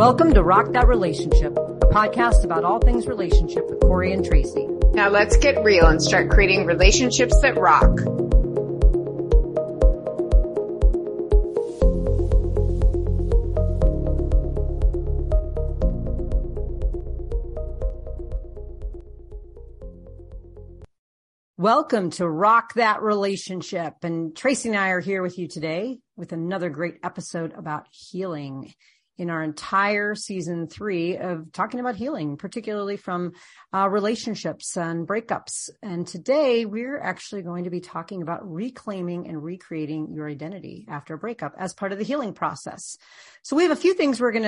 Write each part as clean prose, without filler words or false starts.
Welcome to Rock That Relationship, a podcast about all things relationship with Corey and Tracy. Now let's get real and start creating relationships that rock. Welcome to Rock That Relationship, and Tracy and I are here with you today with another great episode about healing in our entire season 3 of talking about healing, particularly from relationships and breakups. And today we're actually going to be talking about reclaiming and recreating your identity after a breakup as part of the healing process. So we have a few things we're going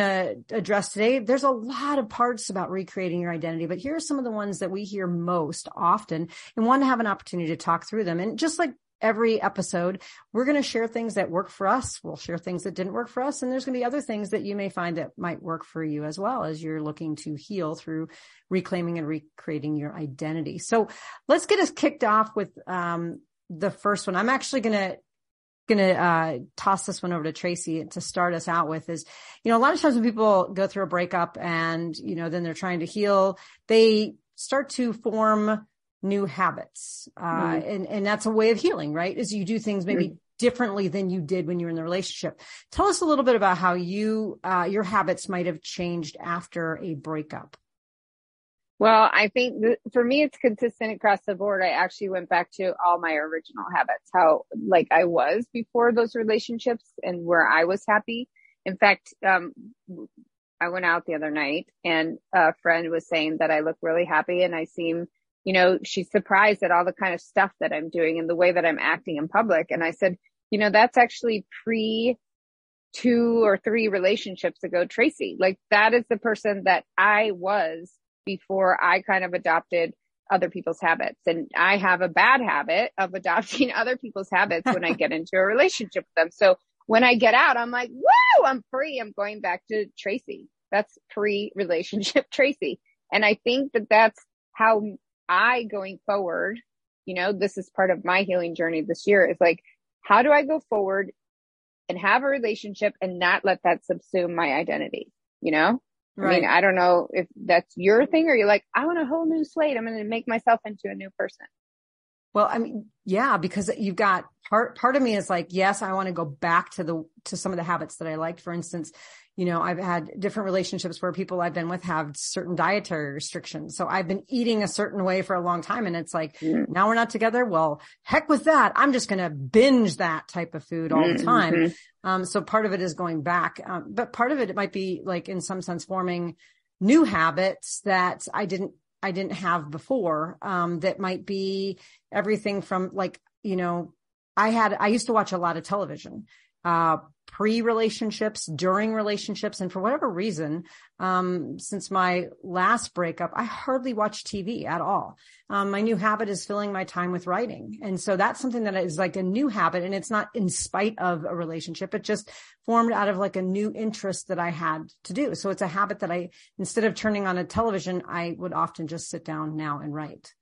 to address today. There's a lot of parts about recreating your identity, but here are some of the ones that we hear most often and want to have an opportunity to talk through them. And just like every episode, we're going to share things that work for us. We'll share things that didn't work for us. And there's going to be other things that you may find that might work for you as well as you're looking to heal through reclaiming and recreating your identity. So let's get us kicked off with the first one. I'm actually going to toss this one over to Tracy to start us out with is, you know, a lot of times when people go through a breakup and, you know, then they're trying to heal, they start to form new habits. And that's a way of healing, right? Is you do things maybe differently than you did when you were in the relationship. Tell us a little bit about how you, your habits might have changed after a breakup. Well, I think for me, it's consistent across the board. I actually went back to all my original habits, how like I was before those relationships and where I was happy. In fact, I went out the other night and a friend was saying that I look really happy and I seem, you know, she's surprised at all the kind of stuff that I'm doing and the way that I'm acting in public. And I said, you know, that's actually pre 2 or 3 relationships ago, Tracy. Like that is the person that I was before I kind of adopted other people's habits. And I have a bad habit of adopting other people's habits when I get into a relationship with them. So when I get out, I'm like, woo, I'm free. I'm going back to Tracy. That's pre-relationship Tracy. And I think that that's how I going forward, you know, this is part of my healing journey this year is like, how do I go forward and have a relationship and not let that subsume my identity? You know, right. I mean, I don't know if that's your thing or you're like, I want a whole new slate. I'm going to make myself into a new person. Well, I mean, yeah, because you've got part of me is like, yes, I want to go back to some of the habits that I liked. For instance, you know, I've had different relationships where people I've been with have certain dietary restrictions. So I've been eating a certain way for a long time. And it's like, now we're not together. Well, heck with that. I'm just going to binge that type of food all the time. So part of it is going back. But part of it might be like in some sense forming new habits that I didn't have before. That might be everything from like, you know, I used to watch a lot of television, pre-relationships, during relationships. And for whatever reason, since my last breakup, I hardly watch TV at all. My new habit is filling my time with writing. And so that's something that is like a new habit. And it's not in spite of a relationship. It just formed out of like a new interest that I had to do. So it's a habit that I, instead of turning on a television, I would often just sit down now and write.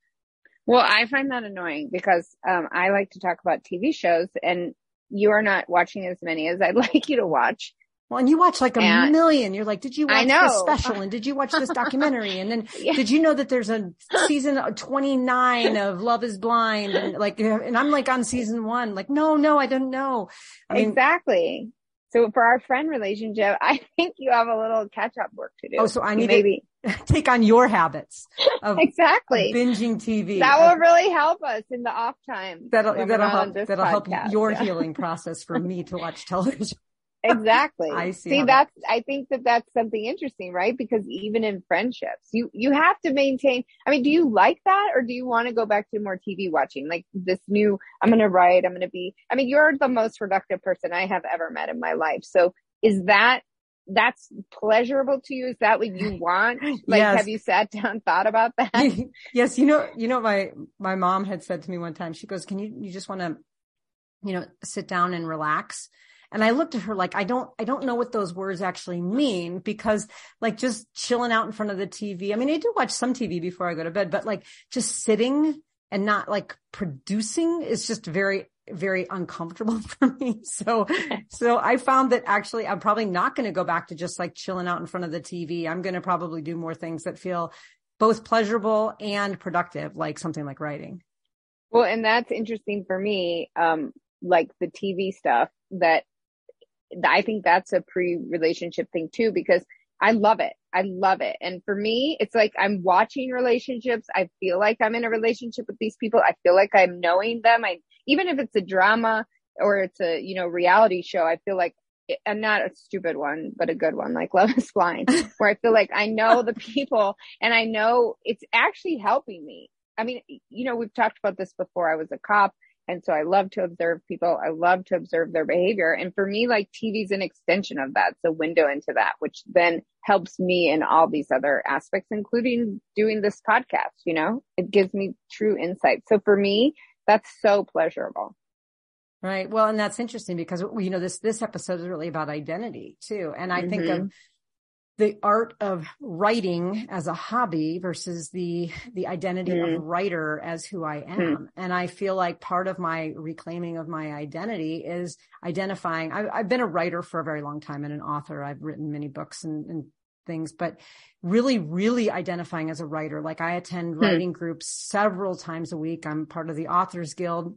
Well, I find that annoying because I like to talk about TV shows and you are not watching as many as I'd like you to watch. Well, and you watch like a million. You're like, did you watch this special? And did you watch this documentary? And then did you know that there's a season 29 of Love is Blind? And like, and I'm like on season 1, like, no, I don't know. I mean, exactly. So for our friend relationship, I think you have a little catch up work to do. Oh, so I need to take on your habits of exactly binging TV. That will really help us in the off time. That'll help your healing process for me to watch television. Exactly. I see. I think that's something interesting, right? Because even in friendships, you have to maintain. I mean, do you like that or do you want to go back to more TV watching? Like this new, I'm going to write, I'm going to be, I mean, you're the most productive person I have ever met in my life. So is that's pleasurable to you? Is that what you want? Like, yes. Have you sat down and thought about that? Yes. You know, my mom had said to me one time, she goes, can you just want to, you know, sit down and relax? And I looked at her like, I don't know what those words actually mean because like just chilling out in front of the TV. I mean, I do watch some TV before I go to bed, but like just sitting and not like producing is just very very uncomfortable for me. So I found that actually I'm probably not going to go back to just like chilling out in front of the TV. I'm going to probably do more things that feel both pleasurable and productive, like something like writing. Well, and that's interesting for me, like the TV stuff, that I think that's a pre-relationship thing too, because I love it. I love it. And for me, it's like I'm watching relationships. I feel like I'm in a relationship with these people. I feel like I'm knowing them. Even if it's a drama or it's a, reality show, I feel like, and not a stupid one, but a good one, like Love is Blind, where I feel like I know the people and I know it's actually helping me. I mean, we've talked about this before. I was a cop. And so I love to observe people. I love to observe their behavior. And for me, like TV is an extension of that. It's a window into that, which then helps me in all these other aspects, including doing this podcast. It gives me true insight. So for me, that's so pleasurable. Right. Well, and that's interesting because, this episode is really about identity too. And I think of the art of writing as a hobby versus the identity of writer as who I am. And I feel like part of my reclaiming of my identity is identifying. I've been a writer for a very long time and an author. I've written many books and things, but really, really identifying as a writer. Like I attend writing groups several times a week. I'm part of the Authors Guild.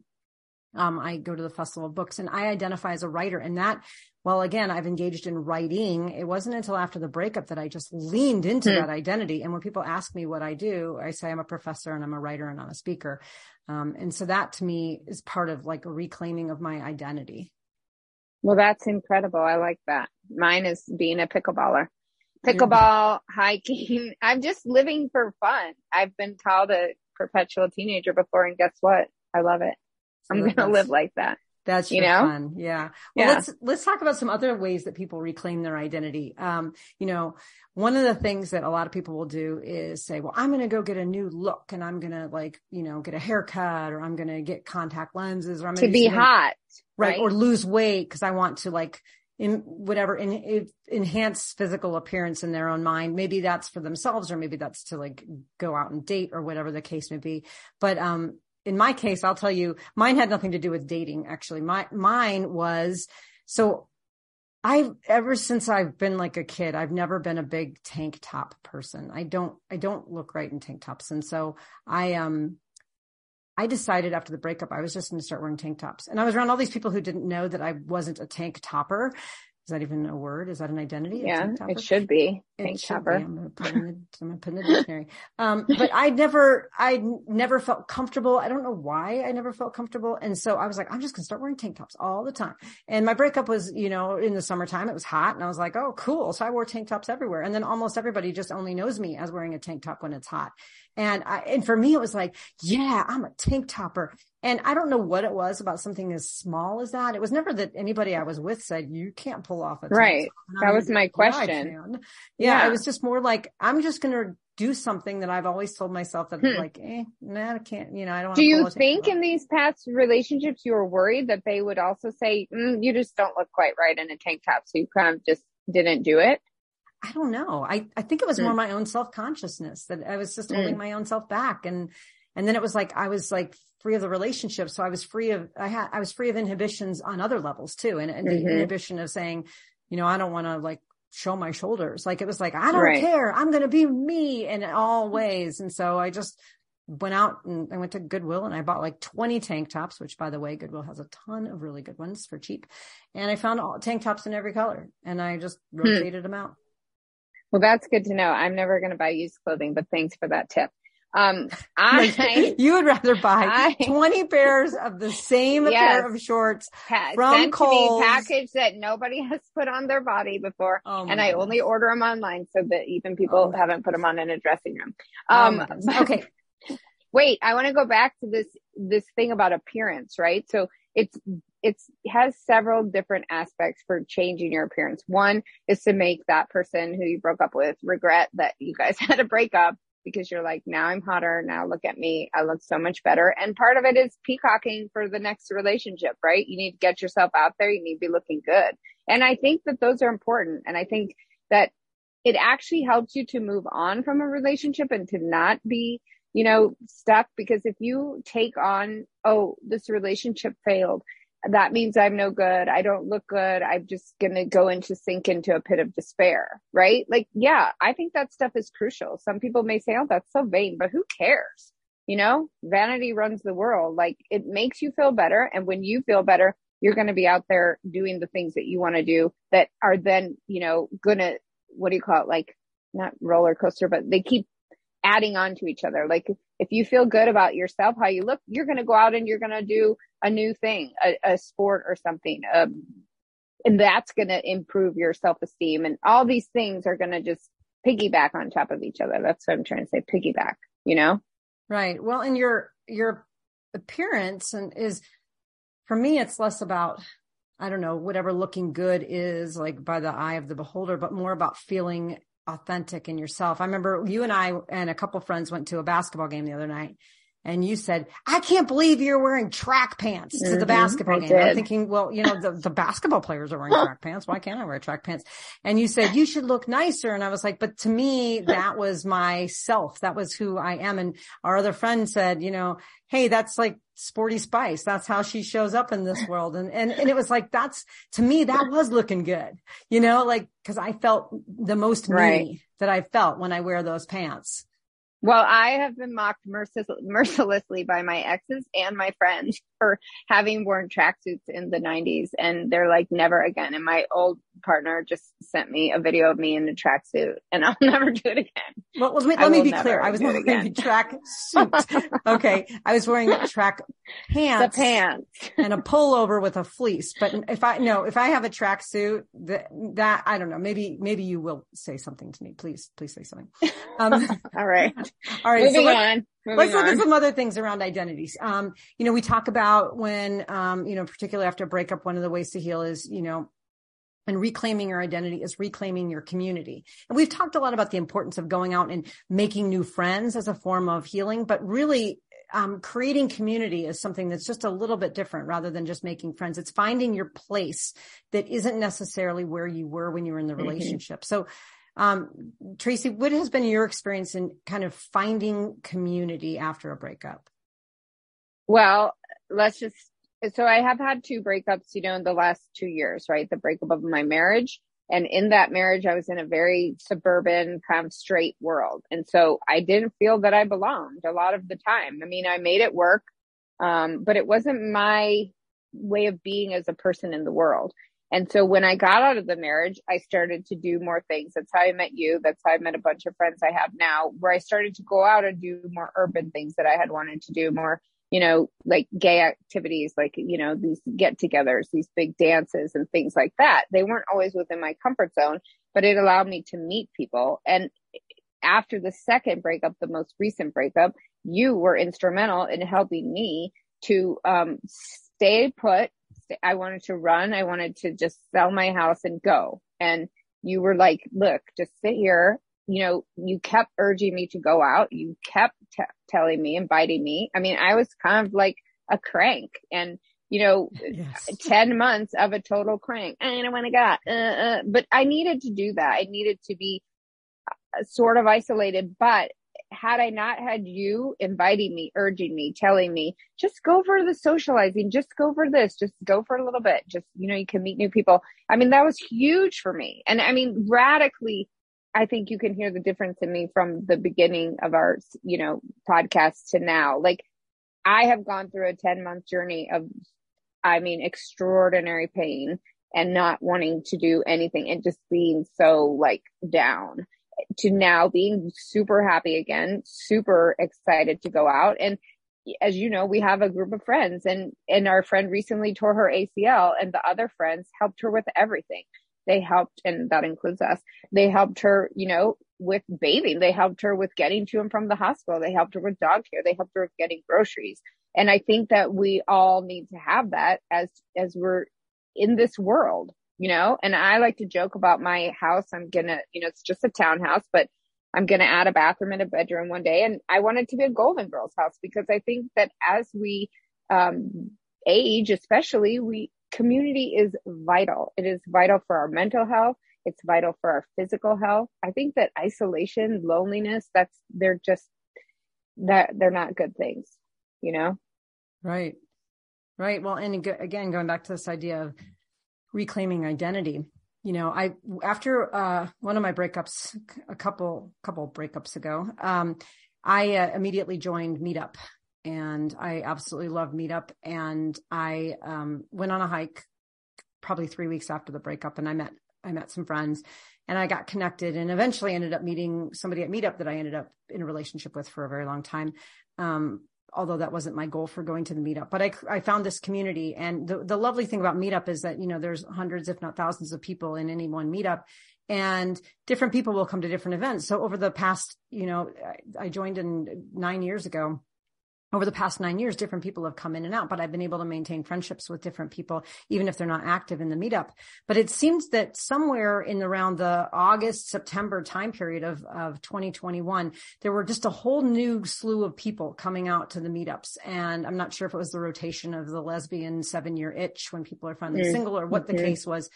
I go to the Festival of Books and I identify as a writer, and that, well, again, I've engaged in writing. It wasn't until after the breakup that I just leaned into that identity. And when people ask me what I do, I say I'm a professor and I'm a writer and I'm a speaker. And so that to me is part of like a reclaiming of my identity. Well, that's incredible. I like that. Mine is being a pickleballer. Pickleball, hiking. I'm just living for fun. I've been called a perpetual teenager before, and guess what? I love it. So I'm going to live like that. That's fun. Yeah. Well, let's talk about some other ways that people reclaim their identity. One of the things that a lot of people will do is say, well, I'm going to go get a new look and I'm going to get a haircut, or I'm going to get contact lenses, or I'm going to be hot, right? Or lose weight because I want to enhance physical appearance in their own mind. Maybe that's for themselves, or maybe that's to go out and date or whatever the case may be. But, in my case, I'll tell you, mine had nothing to do with dating. Actually, mine was, so ever since I've been like a kid, I've never been a big tank top person. I don't look right in tank tops. And so I decided after the breakup, I was just going to start wearing tank tops. And I was around all these people who didn't know that I wasn't a tank topper. Is that even a word? Is that an identity? Yeah, it should be. Tank topper. I'm going to put in the dictionary. But I never felt comfortable. I don't know why I never felt comfortable. And so I was like, I'm just going to start wearing tank tops all the time. And my breakup was, in the summertime, it was hot. And I was like, oh, cool. So I wore tank tops everywhere. And then almost everybody just only knows me as wearing a tank top when it's hot. And for me, it was like, yeah, I'm a tank topper. And I don't know what it was about something as small as that. It was never that anybody I was with said, you can't pull off a tank. Right. That was my question. Yeah. It was just more like, I'm just going to do something that I've always told myself that I can't, I don't want to. Do you think in these past relationships, you were worried that they would also say, you just don't look quite right in a tank top, so you kind of just didn't do it? I don't know. I think it was more my own self-consciousness, that I was just holding my own self back. And then it was like, I was like free of the relationship. So I was free of inhibitions on other levels too. And the inhibition of saying, I don't want to show my shoulders. Like it was like, I don't care. I'm going to be me in all ways. And so I just went out and I went to Goodwill and I bought 20 tank tops, which by the way, Goodwill has a ton of really good ones for cheap. And I found all tank tops in every color and I just rotated them out. Well, that's good to know. I'm never going to buy used clothing, but thanks for that tip. You would rather buy 20 pairs of the same pair of shorts from Kohl's, package that nobody has put on their body before, and I only order them online so that even people haven't put them on in a dressing room. Okay, wait, I want to go back to this thing about appearance, right? So it has several different aspects for changing your appearance. One is to make that person who you broke up with regret that you guys had a breakup, because you're like, now I'm hotter. Now look at me. I look so much better. And part of it is peacocking for the next relationship, right? You need to get yourself out there. You need to be looking good. And I think that those are important. And I think that it actually helps you to move on from a relationship and to not be you know, stuff, because if you take on, oh, this relationship failed, that means I'm no good. I don't look good. I'm just going to sink into a pit of despair, right? Like, yeah, I think that stuff is crucial. Some people may say, oh, that's so vain, but who cares? You know, vanity runs the world. Like, it makes you feel better. And when you feel better, you're going to be out there doing the things that you want to do that are then, you know, going to, what do you call it? Like, not roller coaster, but they keep adding on to each other. Like, if you feel good about yourself, how you look, you're going to go out and you're going to do a new thing, a sport or something. And that's going to improve your self-esteem. And all these things are going to just piggyback on top of each other. That's what I'm trying to say. Piggyback, you know? Right. Well, and your appearance and is, for me, it's less about, I don't know, whatever looking good is, like, by the eye of the beholder, but more about feeling authentic in yourself. I remember you and I and a couple friends went to a basketball game the other night, and you said, I can't believe you're wearing track pants to the basketball game. I'm thinking, well, you know, the basketball players are wearing track pants. Why can't I wear track pants? And you said, you should look nicer. And I was like, but to me, that was myself. That was who I am. And our other friend said, you know, hey, that's like Sporty Spice. That's how she shows up in this world. And it was like, that's, to me, that was looking good, you know, like, cause I felt the most me that I felt when I wear those pants. Well, I have been mocked mercilessly by my exes and my friends for having worn tracksuits in the 90s. And they're like, never again. And my old partner just sent me a video of me in a tracksuit, and I'll never do it again. Well, let me be clear. I was not wearing a tracksuit. Okay. I was wearing track pants, and a pullover with a fleece. But if I have a tracksuit that I don't know, maybe you will say something to me. Please say something. All right. Moving on. Let's look at some other things around identities. You know, we talk about when, you know, particularly after a breakup, one of the ways to heal is, you know, and reclaiming your identity is reclaiming your community. And we've talked a lot about the importance of going out and making new friends as a form of healing, but really, creating community is something that's just a little bit different rather than just making friends. It's finding your place that isn't necessarily where you were when you were in the relationship. Mm-hmm. So, Tracy, what has been your experience in kind of finding community after a breakup? Well, so I have had two breakups, you know, in the last 2 years, right? The breakup of my marriage. And in that marriage, I was in a very suburban kind of straight world. And so I didn't feel that I belonged a lot of the time. I mean, I made it work. But it wasn't my way of being as a person in the world. And so when I got out of the marriage, I started to do more things. That's how I met you. That's how I met a bunch of friends I have now, where I started to go out and do more urban things that I had wanted to do, more, you know, like gay activities, like, you know, these get-togethers, these big dances and things like that. They weren't always within my comfort zone, but it allowed me to meet people. And after the second breakup, the most recent breakup, you were instrumental in helping me to stay put. I wanted to run. I wanted to just sell my house and go. And you were like, look, just sit here. You know, you kept urging me to go out. You kept telling me, inviting me. I mean, I was kind of like a crank, and, you know, yes. 10 months of a total crank. I don't want to go out. But I needed to do that. I needed to be sort of isolated, but had I not had you inviting me, urging me, telling me, just go for the socializing, just go for this, just go for a little bit, just, you know, you can meet new people. I mean, that was huge for me. And I mean, radically, I think you can hear the difference in me from the beginning of our, you know, podcast to now. Like, I have gone through a 10-month journey of, I mean, extraordinary pain and not wanting to do anything and just being so like down, to now being super happy again, super excited to go out. And as you know, we have a group of friends, and our friend recently tore her ACL, and the other friends helped her with everything. They helped, and that includes us. They helped her, you know, with bathing. They helped her with getting to and from the hospital. They helped her with dog care. They helped her with getting groceries. And I think that we all need to have that as we're in this world. You know, and I like to joke about my house. I'm going to, you know, it's just a townhouse, but I'm going to add a bathroom and a bedroom one day. And I want it to be a Golden Girls house, because I think that as we age, especially, community is vital. It is vital for our mental health. It's vital for our physical health. I think that isolation, loneliness, they're just that they're not good things, you know? Right. Right. Well, and again, going back to this idea of reclaiming identity, you know, I, after one of my breakups, a couple breakups ago, I immediately joined Meetup, and I absolutely love Meetup. And I went on a hike probably 3 weeks after the breakup, and I met some friends, and I got connected, and eventually ended up meeting somebody at Meetup that I ended up in a relationship with for a very long time. Although that wasn't my goal for going to the Meetup, but I found this community. And the lovely thing about Meetup is that, you know, there's hundreds, if not thousands of people in any one Meetup, and different people will come to different events. So over the past, you know, I joined in 9 years ago. Over the past 9 years, different people have come in and out, but I've been able to maintain friendships with different people, even if they're not active in the Meetup. But it seems that somewhere in around the August, September time period of 2021, there were just a whole new slew of people coming out to the Meetups. And I'm not sure if it was the rotation of the lesbian 7-year itch when people are finally single, or what the case was.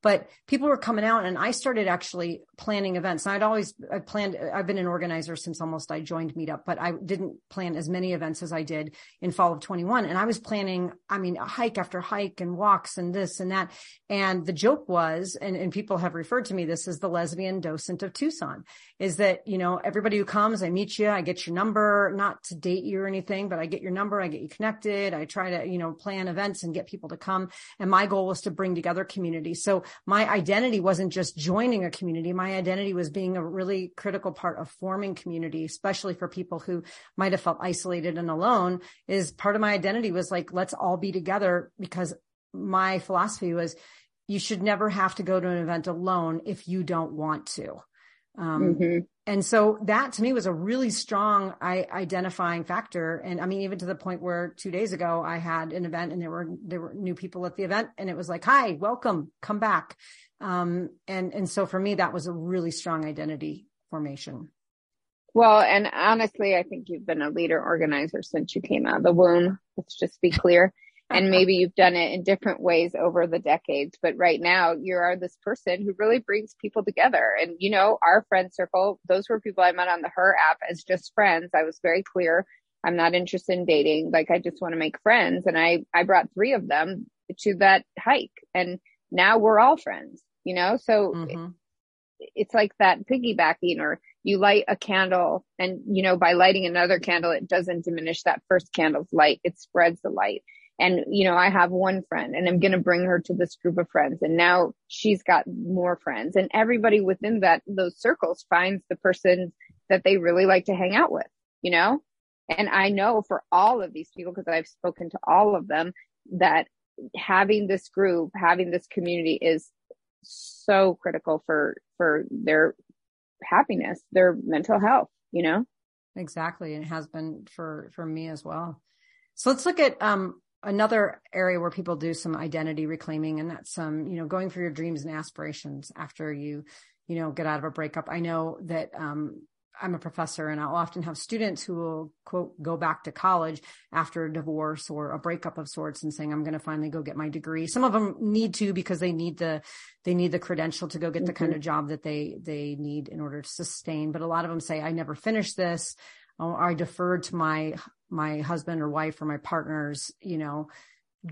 But people were coming out, and I started actually planning events. And I've been an organizer since almost I joined Meetup, but I didn't plan as many events as I did in fall of 21. And I was planning, I mean, hike after hike and walks and this and that. And the joke was, and people have referred to me, this is the lesbian docent of Tucson, is that, you know, everybody who comes, I meet you, I get your number, not to date you or anything, but I get your number, I get you connected. I try to, you know, plan events and get people to come. And my goal was to bring together community. So my identity wasn't just joining a community. My identity was being a really critical part of forming community, especially for people who might have felt isolated and alone. Is part of my identity was like, let's all be together, because my philosophy was you should never have to go to an event alone if you don't want to. And so that to me was a really strong identifying factor. And I mean, even to the point where 2 days ago I had an event, and there were new people at the event, and it was like, hi, welcome, come back. And so for me, that was a really strong identity formation. Well, and honestly, I think you've been a leader organizer since you came out of the womb. Let's just be clear. And maybe you've done it in different ways over the decades, but right now you are this person who really brings people together. And, you know, our friend circle, those were people I met on the Her app as just friends. I was very clear. I'm not interested in dating. Like, I just want to make friends. And I brought 3 of them to that hike, and now we're all friends, you know? So it's like that piggybacking, or you light a candle, and, you know, by lighting another candle, it doesn't diminish that first candle's light. It spreads the light. And, you know, I have one friend, and I'm going to bring her to this group of friends, and now she's got more friends, and everybody within those circles finds the person that they really like to hang out with, you know? And I know for all of these people, because I've spoken to all of them, that having this group, having this community is so critical for their happiness, their mental health, you know? Exactly. And it has been for me as well. So let's look at, another area where people do some identity reclaiming, and that's some, you know, going for your dreams and aspirations after you, you know, get out of a breakup. I know that, I'm a professor, and I'll often have students who will, quote, go back to college after a divorce or a breakup of sorts, and saying, I'm going to finally go get my degree. Some of them need to, because they need the credential to go get the kind of job that they need in order to sustain. But a lot of them say, I never finished this. Oh, I deferred to my husband or wife or my partner's, you know,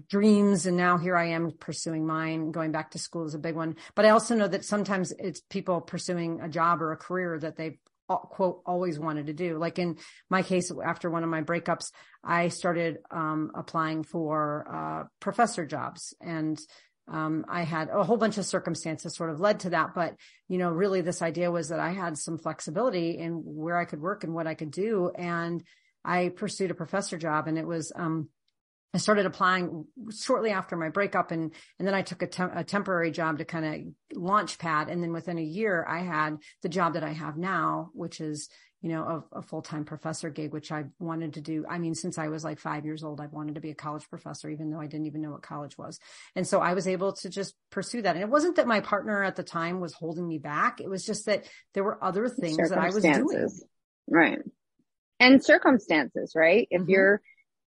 dreams. And now here I am pursuing mine. Going back to school is a big one. But I also know that sometimes it's people pursuing a job or a career that they, quote, always wanted to do. Like in my case, after one of my breakups, I started applying for professor jobs, and I had a whole bunch of circumstances sort of led to that. But, you know, really this idea was that I had some flexibility in where I could work and what I could do. And I pursued a professor job, and it was, I started applying shortly after my breakup, and then I took a temporary job to kind of launch pad. And then within a year, I had the job that I have now, which is, you know, a full-time professor gig, which I wanted to do. I mean, since I was like 5 years old, I wanted to be a college professor, even though I didn't even know what college was. And so I was able to just pursue that. And it wasn't that my partner at the time was holding me back. It was just that there were other things that I was doing. Right. And circumstances, right? If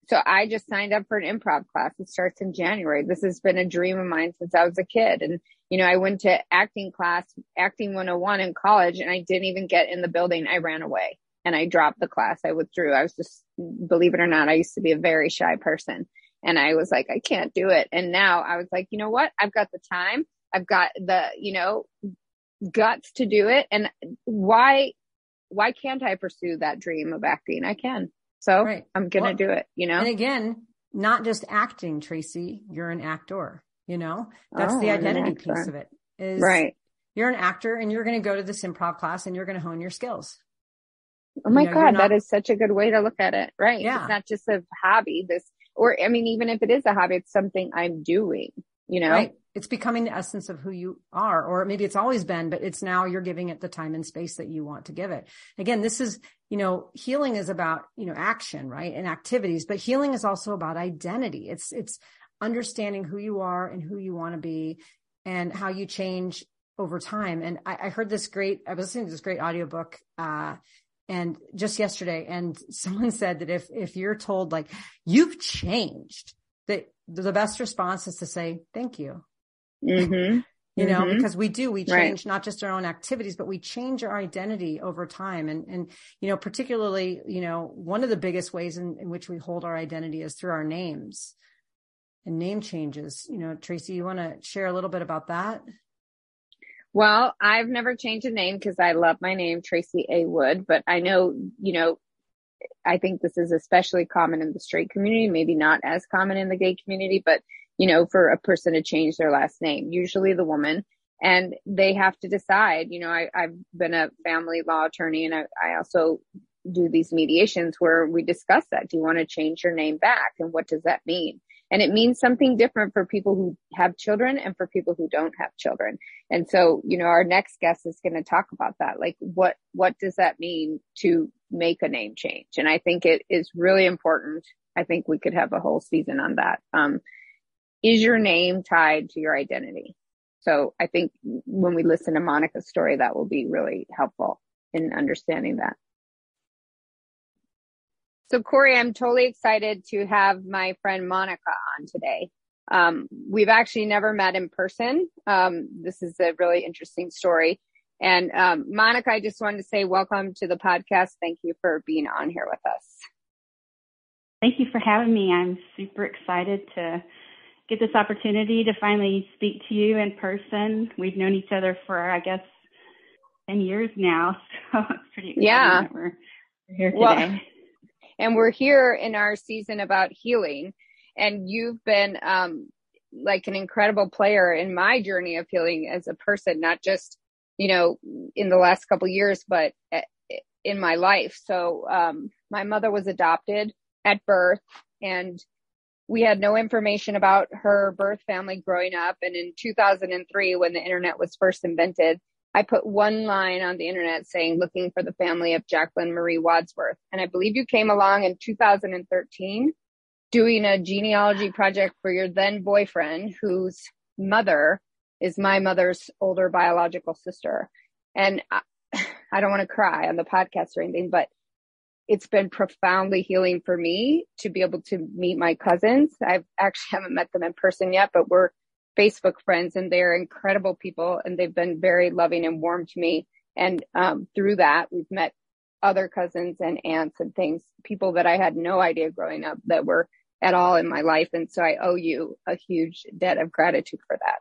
so I just signed up for an improv class. It starts in January. This has been a dream of mine since I was a kid. And, you know, I went to acting class, acting 101 in college, and I didn't even get in the building. I ran away. and I dropped the class. I withdrew. I was just, believe it or not, I used to be a very shy person. And I was like, I can't do it. And now I was like, you know what? I've got the time. I've got the, you know, guts to do it. And why can't I pursue that dream of acting? I can. So right. I'm going to do it, you know? And again, not just acting, Tracy, you're an actor, you know, that's the identity piece of it is right. You're an actor and you're going to go to this improv class and you're going to hone your skills. Oh my God. That is such a good way to look at it. Right. Yeah. It's not just a hobby, I mean, even if it is a hobby, it's something I'm doing, you know, right. It's becoming the essence of who you are, or maybe it's always been, but it's now you're giving it the time and space that you want to give it. Again, this is, you know, healing is about, you know, action, right? And activities, but healing is also about identity. It's understanding who you are and who you want to be and how you change over time. And I was listening to this great audiobook, and just yesterday, and someone said that if you're told like, you've changed, that the best response is to say, thank you. Mm-hmm. You know, mm-hmm. because we change right. not just our own activities, but we change our identity over time. And, you know, particularly, you know, one of the biggest ways in which we hold our identity is through our names and name changes. You know, Tracy, you want to share a little bit about that? Well, I've never changed a name because I love my name, Tracy A. Wood, but I know, you know, I think this is especially common in the straight community, maybe not as common in the gay community, but, you know, for a person to change their last name, usually the woman, and they have to decide, you know, I've been a family law attorney and I also do these mediations where we discuss that. Do you want to change your name back? And what does that mean? And it means something different for people who have children and for people who don't have children. And so, you know, our next guest is going to talk about that. Like, what does that mean to make a name change? And I think it is really important. I think we could have a whole season on that. Is your name tied to your identity? So I think when we listen to Monica's story, that will be really helpful in understanding that. So Corey, I'm totally excited to have my friend Monica on today. We've actually never met in person. This is a really interesting story. And Monica, I just wanted to say welcome to the podcast. Thank you for being on here with us. Thank you for having me. I'm super excited to get this opportunity to finally speak to you in person. We've known each other for, I guess, 10 years now. So it's pretty exciting that we're here today. Well, and we're here in our season about healing, and you've been like an incredible player in my journey of healing as a person, not just, you know, in the last couple of years, but in my life. So my mother was adopted at birth, and we had no information about her birth family growing up. And in 2003, when the internet was first invented, I put one line on the internet saying, looking for the family of Jacqueline Marie Wadsworth. And I believe you came along in 2013 doing a genealogy project for your then boyfriend, whose mother is my mother's older biological sister. And I don't want to cry on the podcast or anything, but it's been profoundly healing for me to be able to meet my cousins. I actually haven't met them in person yet, but we're Facebook friends, and they're incredible people, and they've been very loving and warm to me. And through that, we've met other cousins and aunts and things, people that I had no idea growing up that were at all in my life. And so I owe you a huge debt of gratitude for that.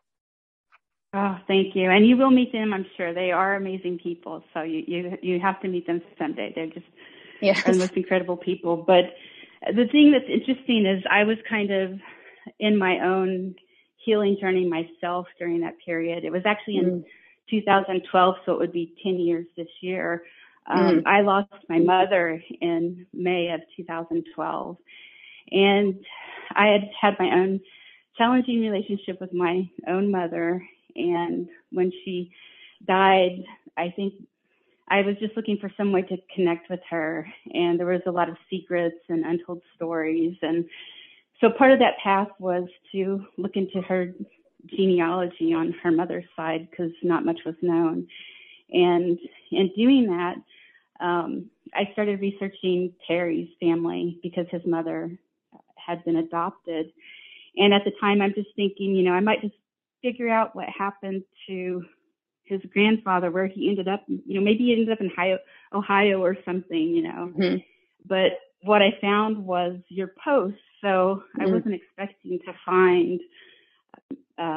Oh, thank you. And you will meet them, I'm sure. They are amazing people. So you have to meet them someday. They're just the most incredible people. But the thing that's interesting is I was kind of in my own healing journey myself during that period. It was actually in 2012, so it would be 10 years this year. I lost my mother in May of 2012, and I had my own challenging relationship with my own mother. And when she died, I think I was just looking for some way to connect with her, and there was a lot of secrets and untold stories. And so part of that path was to look into her genealogy on her mother's side, because not much was known. And in doing that, I started researching Terry's family, because his mother had been adopted. And at the time, I'm just thinking, you know, I might just figure out what happened to his grandfather, where he ended up, maybe he ended up in Ohio or something, Mm-hmm. But what I found was your posts. So mm-hmm. I wasn't expecting to find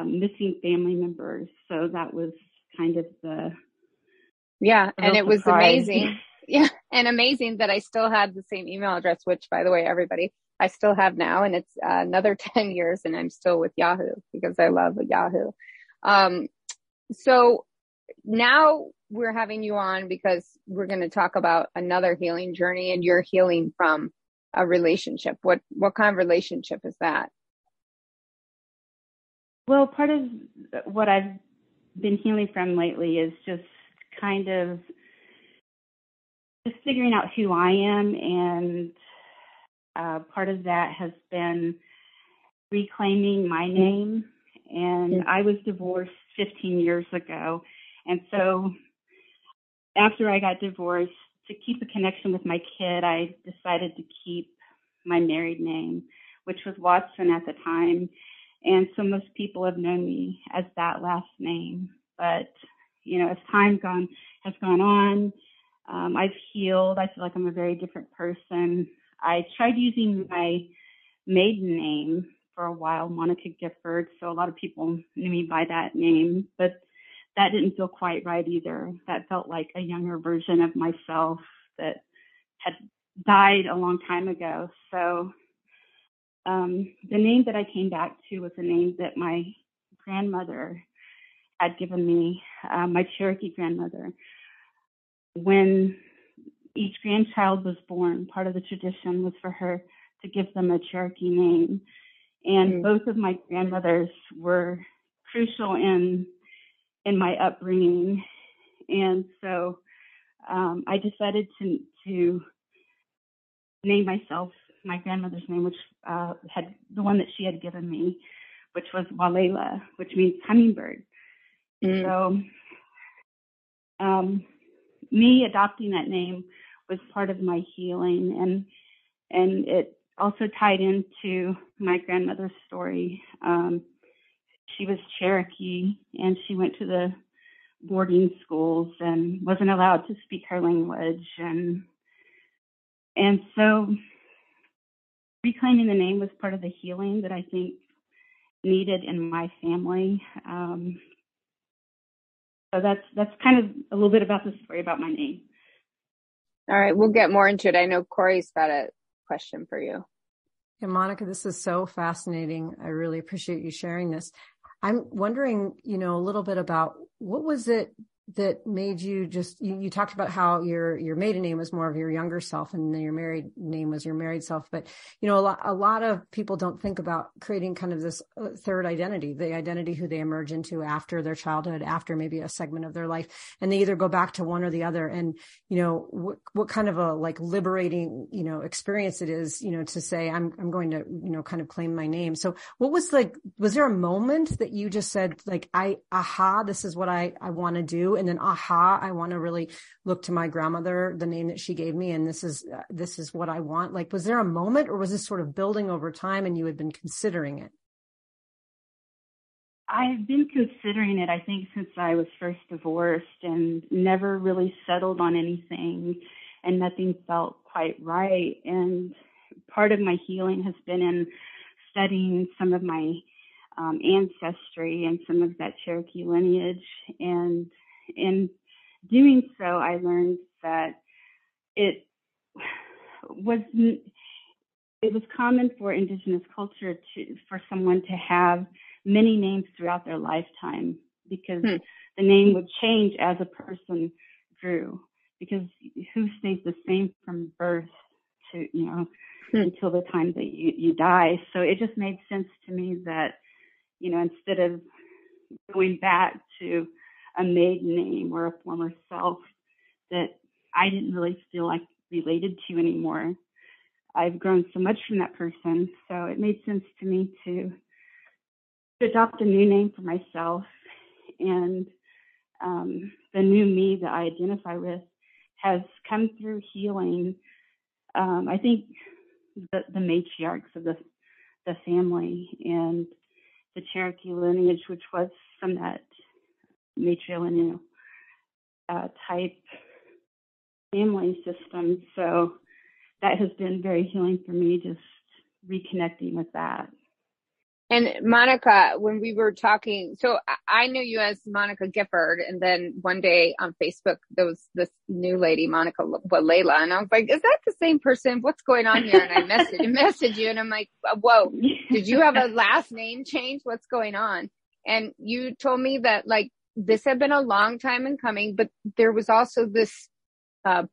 missing family members. So that was kind of the. Yeah. And it was amazing. Yeah. And amazing that I still had the same email address, which, by the way, everybody, I still have now. And it's another 10 years and I'm still with Yahoo because I love Yahoo. So now we're having you on because we're going to talk about another healing journey, and you're healing from a relationship. What kind of relationship is that? Well, part of what I've been healing from lately is just kind of just figuring out who I am, and part of that has been reclaiming my name. And I was divorced 15 years ago, and so after I got divorced, to keep a connection with my kid, I decided to keep my married name, which was Watson at the time, and so most people have known me as that last name. But as time has gone on, I've healed. I feel like I'm a very different person. I tried using my maiden name for a while, Monica Gifford, so a lot of people knew me by that name, but that didn't feel quite right either. That felt like a younger version of myself that had died a long time ago. So the name that I came back to was a name that my grandmother had given me, my Cherokee grandmother. When each grandchild was born, part of the tradition was for her to give them a Cherokee name. And both of my grandmothers were crucial in my upbringing. And so I decided to name myself my grandmother's name, which had the one that she had given me, which was Walela, which means hummingbird. Mm. So me adopting that name was part of my healing, and it also tied into my grandmother's story. She was Cherokee, and she went to the boarding schools and wasn't allowed to speak her language. And so reclaiming the name was part of the healing that I think needed in my family. So that's kind of a little bit about the story about my name. All right, we'll get more into it. I know Corey's got a question for you. Yeah, Monica, this is so fascinating. I really appreciate you sharing this. I'm wondering, a little bit about what was it that made you you talked about how your maiden name was more of your younger self and then your married name was your married self. But, a lot of people don't think about creating kind of this third identity, the identity who they emerge into after their childhood, after maybe a segment of their life. And they either go back to one or the other. And, what kind of a liberating, experience it is, to say, I'm going to, kind of claim my name. So what was was there a moment that you just said, this is what I want to do? And then, I want to really look to my grandmother, the name that she gave me. And this is what I want. Was there a moment, or was this sort of building over time and you had been considering it? I've been considering it, I think, since I was first divorced, and never really settled on anything, and nothing felt quite right. And part of my healing has been in studying some of my ancestry and some of that Cherokee lineage. And in doing so, I learned that it was common for Indigenous culture for someone to have many names throughout their lifetime, because the name would change as a person grew, because who stays the same from birth to, until the time that you die. So it just made sense to me that, instead of going back to a maiden name or a former self that I didn't really feel like related to anymore, I've grown so much from that person. So it made sense to me to adopt a new name for myself, and the new me that I identify with has come through healing. I think the matriarchs of the family and the Cherokee lineage, which was from that matrilineal type family system. So that has been very healing for me, just reconnecting with that. And Monica, when we were talking, so I knew you as Monica Gifford, and then one day on Facebook, there was this new lady, Monica Walela, and I was like, is that the same person? What's going on here? And I messaged you, and I'm like, whoa, did you have a last name change? What's going on? And you told me that, like, this had been a long time in coming, but there was also this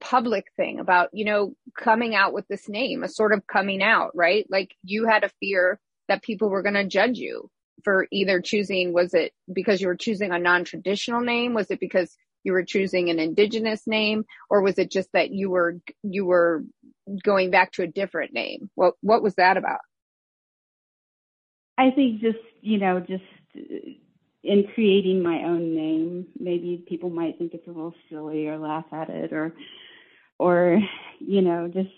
public thing about, you know, coming out with this name, a sort of coming out, right? Like, you had a fear that people were going to judge you for either choosing, was it because you were choosing a non-traditional name? Was it because you were choosing an indigenous name? Or was it just that you were going back to a different name? What was that about? I think just in creating my own name, maybe people might think it's a little silly or laugh at it or just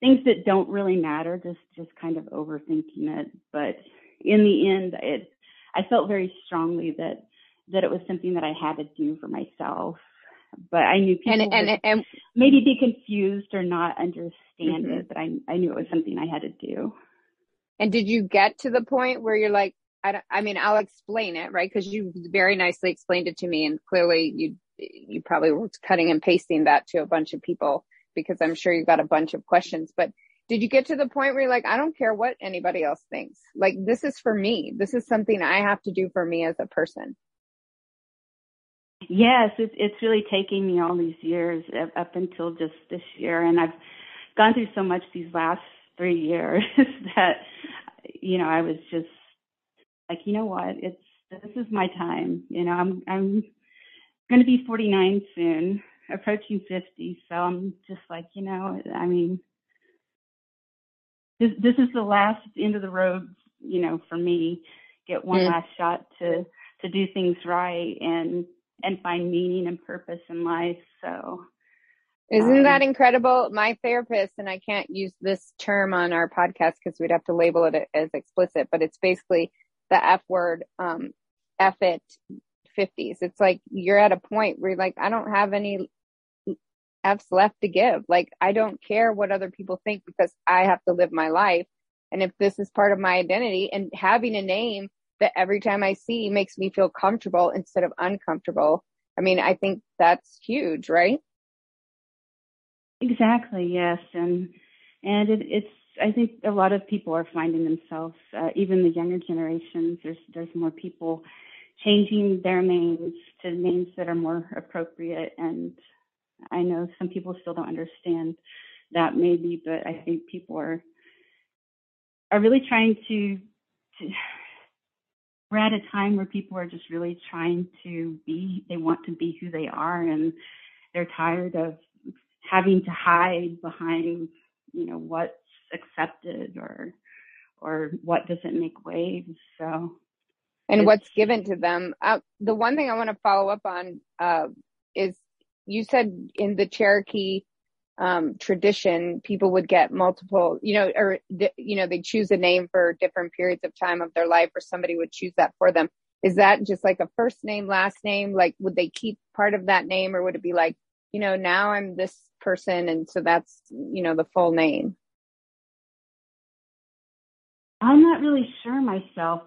things that don't really matter, just kind of overthinking it. But in the end, I felt very strongly that it was something that I had to do for myself. But I knew people would maybe be confused or not understand it, but I knew it was something I had to do. And did you get to the point where you're like, I'll explain it, right? Because you very nicely explained it to me, and clearly you probably were cutting and pasting that to a bunch of people, because I'm sure you got a bunch of questions. But did you get to the point where you're like, I don't care what anybody else thinks. Like, this is for me. This is something I have to do for me as a person. Yes, it's really taken me all these years up until just this year. And I've gone through so much these last 3 years that, I was just like, you know what, this is my time. I'm going to be 49 soon. Approaching 50, so I'm just like, this is the last end of the road, for me. Get one last shot to do things right and find meaning and purpose in life. So, isn't that incredible? My therapist, and I can't use this term on our podcast because we'd have to label it as explicit, but it's basically the F word, F it. 50s. It's like you're at a point where you're like, I don't have any F's left to give. Like, I don't care what other people think, because I have to live my life. And if this is part of my identity, and having a name that every time I see makes me feel comfortable instead of uncomfortable, I think that's huge, right? Exactly. Yes. And it's, I think a lot of people are finding themselves, even the younger generations, there's more people changing their names to names that are more appropriate. And I know some people still don't understand that maybe, but I think people are really trying to we're at a time where people are just really trying to be, they want to be who they are, and they're tired of having to hide behind, what's accepted or what doesn't make waves. So. And what's given to them. The one thing I want to follow up on is you said in the Cherokee tradition, people would get multiple, they choose a name for different periods of time of their life, or somebody would choose that for them. Is that just like a first name, last name? Like, would they keep part of that name, or would it be like, now I'm this person, and so that's, the full name? I'm not really sure myself.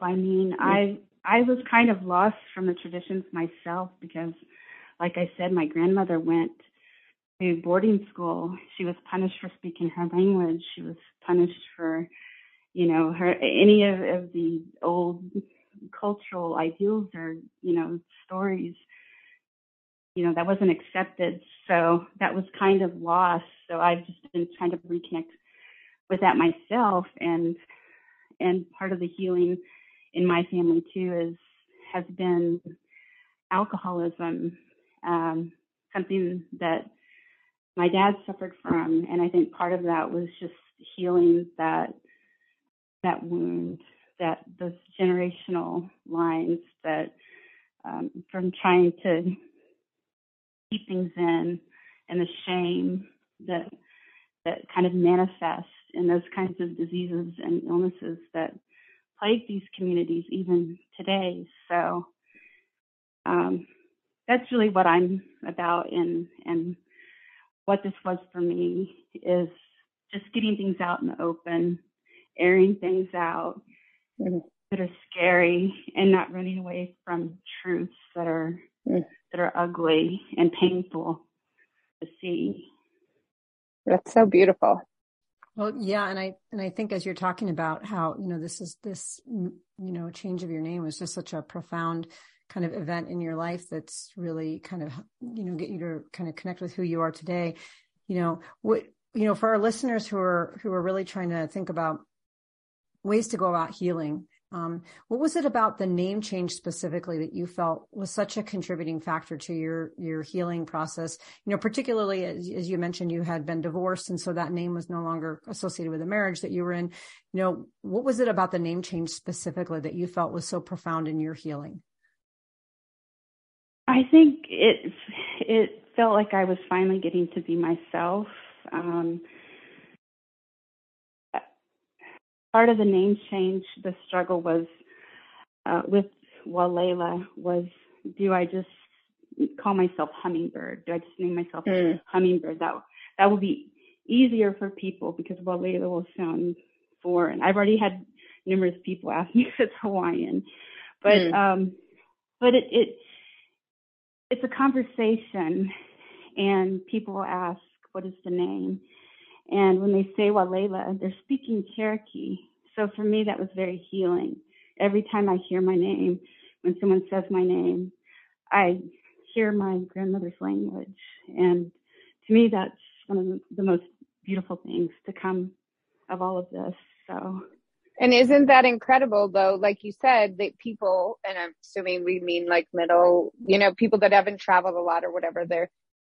I was kind of lost from the traditions myself because, like I said, my grandmother went to boarding school. She was punished for speaking her language. She was punished for, her any of the old cultural ideals or, stories. That wasn't accepted. So that was kind of lost. So I've just been trying to reconnect with that myself. And part of the healing in my family too has been alcoholism, something that my dad suffered from, and I think part of that was just healing that wound, that those generational lines that from trying to keep things in, and the shame that kind of manifests in those kinds of diseases and illnesses that plague these communities even today. So that's really what I'm about, and what this was for me is just getting things out in the open, airing things out mm-hmm. that are scary, and not running away from truths that are ugly and painful to see. That's so beautiful. Well, yeah, and I think as you're talking about how, you know, this change of your name was just such a profound kind of event in your life that's really kind of, you know, get you to kind of connect with who you are today. You know, what, you know, for our listeners who are really trying to think about ways to go about healing, what was it about the name change specifically that you felt was such a contributing factor to your healing process? You know, particularly as you mentioned, you had been divorced, and so that name was no longer associated with the marriage that you were in. You know, what was it about the name change specifically that you felt was so profound in your healing? I think it felt like I was finally getting to be myself. Part of the name change, the struggle was with Walela was, do I just call myself Hummingbird? Do I just name myself Hummingbird? That will be easier for people because Walela will sound foreign. I've already had numerous people ask me if it's Hawaiian, but it's a conversation, and people will ask, what is the name? And when they say Walela, they're speaking Cherokee. So for me, that was very healing. Every time I hear my name, when someone says my name, I hear my grandmother's language. And to me, that's one of the most beautiful things to come of all of this. So. And isn't that incredible, though? Like you said, that people, and I'm assuming we mean like middle, you know, people that haven't traveled a lot or whatever,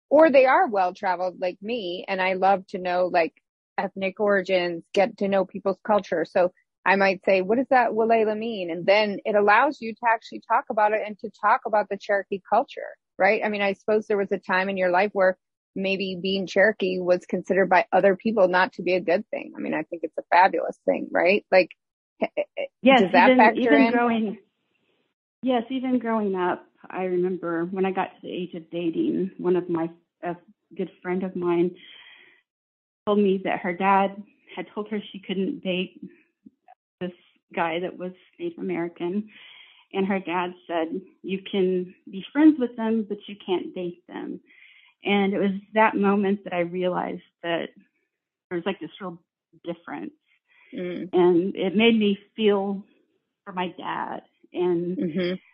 or they are well-traveled like me, and I love to know like ethnic origins, get to know people's culture. So I might say, what does that Walela mean? And then it allows you to actually talk about it and to talk about the Cherokee culture, right? I mean, I suppose there was a time in your life where maybe being Cherokee was considered by other people not to be a good thing. I mean, I think it's a fabulous thing, right? Like, yes, does that factor in? Even growing up, I remember when I got to the age of dating, a good friend of mine told me that her dad had told her she couldn't date this guy that was Native American. And her dad said, you can be friends with them, but you can't date them. And it was that moment that I realized that there was like this real difference. And it made me feel for my dad and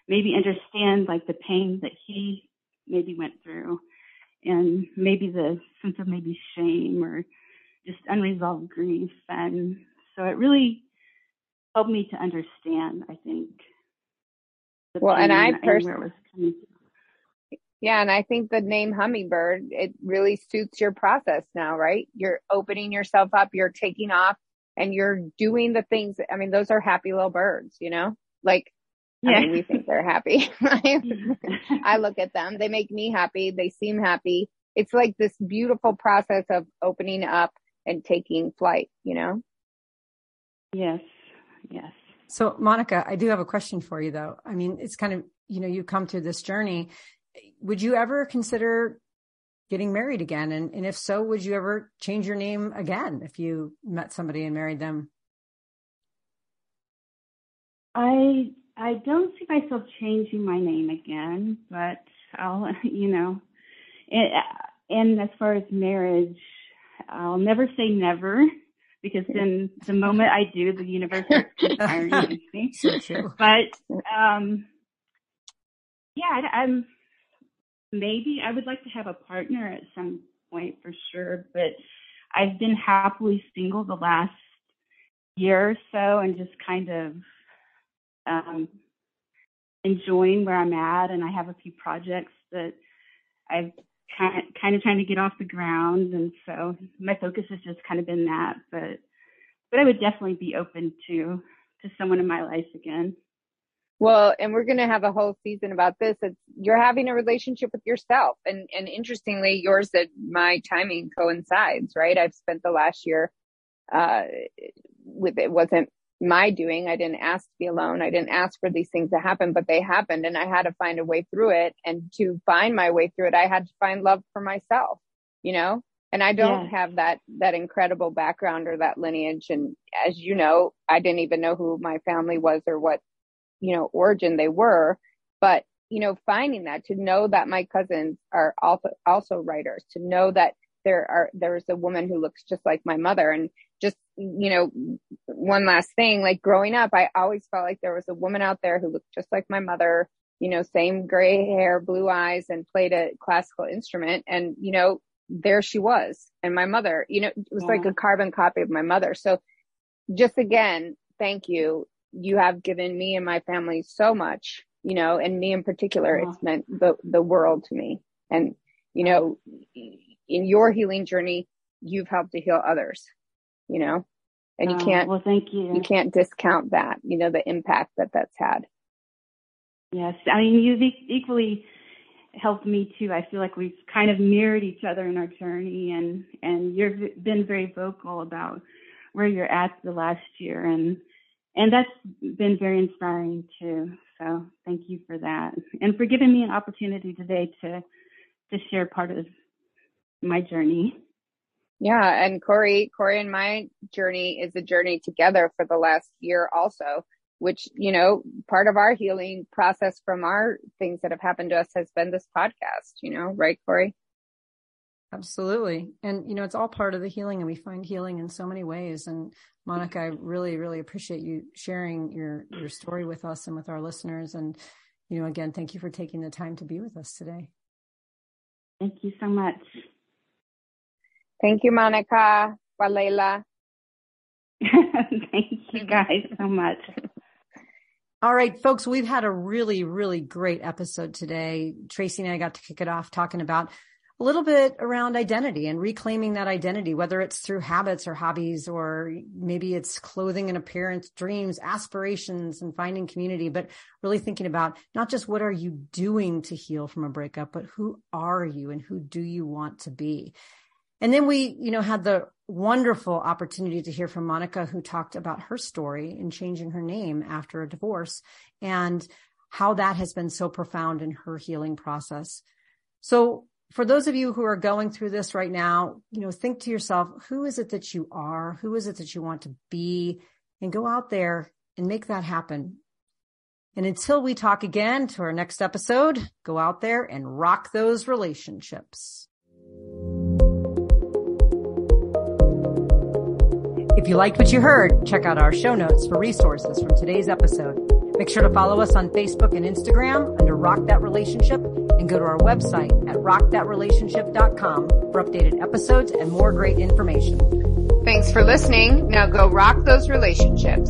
maybe understand like the pain that he maybe went through, and maybe the sense of maybe shame or just unresolved grief. And so it really helped me to understand, I think. Well, and I personally, yeah. And I think the name Hummingbird, it really suits your process now, right? You're opening yourself up, you're taking off, and you're doing the things. I mean, those are happy little birds, you know, like, yeah. I mean, we think they're happy, right? I look at them. They make me happy. They seem happy. It's like this beautiful process of opening up and taking flight, you know? Yes. Yes. So Monica, I do have a question for you though. I mean, it's kind of, you know, you come through this journey. Would you ever consider getting married again? And if so, would you ever change your name again if you met somebody and married them? I don't see myself changing my name again, but I'll, you know, and as far as marriage, I'll never say never, because then the moment I do, the universe is conspiring against me. So true. But, I'm maybe I would like to have a partner at some point for sure, but I've been happily single the last year or so and just kind of enjoying where I'm at, and I have a few projects that I've kind of trying to get off the ground, and so my focus has just kind of been that. But I would definitely be open to someone in my life again. Well, and we're going to have a whole season about this. You're having a relationship with yourself, and interestingly, yours and my timing coincides, right? I've spent the last year with it wasn't my doing. I didn't ask to be alone. I didn't ask for these things to happen, but they happened, and I had to find a way through it. And to find my way through it, I had to find love for myself, you know? And I don't have that incredible background or that lineage. And as you know, I didn't even know who my family was or what, you know, origin they were. But, you know, finding that, to know that my cousins are also writers, to know that there is a woman who looks just like my mother. And just, you know, one last thing, like growing up, I always felt like there was a woman out there who looked just like my mother, you know, same gray hair, blue eyes, and played a classical instrument. And, you know, there she was. And my mother, you know, it was like a carbon copy of my mother. So just again, thank you. You have given me and my family so much, you know, and me in particular, it's meant the world to me. And, you know, in your healing journey, you've helped to heal others, you know, and you can't discount that, you know, the impact that's had. Yes. I mean, you've equally helped me too. I feel like we've kind of mirrored each other in our journey, and you've been very vocal about where you're at the last year, and that's been very inspiring too. So thank you for that, and for giving me an opportunity today to share part of my journey. Yeah. And Corey and my journey is a journey together for the last year also, which, you know, part of our healing process from our things that have happened to us has been this podcast, you know, right, Corey? Absolutely. And, you know, it's all part of the healing, and we find healing in so many ways. And Monica, I really, really appreciate you sharing your story with us and with our listeners. And, you know, again, thank you for taking the time to be with us today. Thank you so much. Thank you, Monica, Walela. Thank you guys so much. All right, folks, we've had a really, really great episode today. Tracy and I got to kick it off talking about a little bit around identity and reclaiming that identity, whether it's through habits or hobbies, or maybe it's clothing and appearance, dreams, aspirations, and finding community, but really thinking about not just what are you doing to heal from a breakup, but who are you and who do you want to be? And then we, you know, had the wonderful opportunity to hear from Monica, who talked about her story in changing her name after a divorce and how that has been so profound in her healing process. So for those of you who are going through this right now, you know, think to yourself, who is it that you are? Who is it that you want to be? And go out there and make that happen. And until we talk again to our next episode, go out there and rock those relationships. If you liked what you heard, check out our show notes for resources from today's episode. Make sure to follow us on Facebook and Instagram under Rock That Relationship, and go to our website at rockthatrelationship.com for updated episodes and more great information. Thanks for listening. Now go rock those relationships.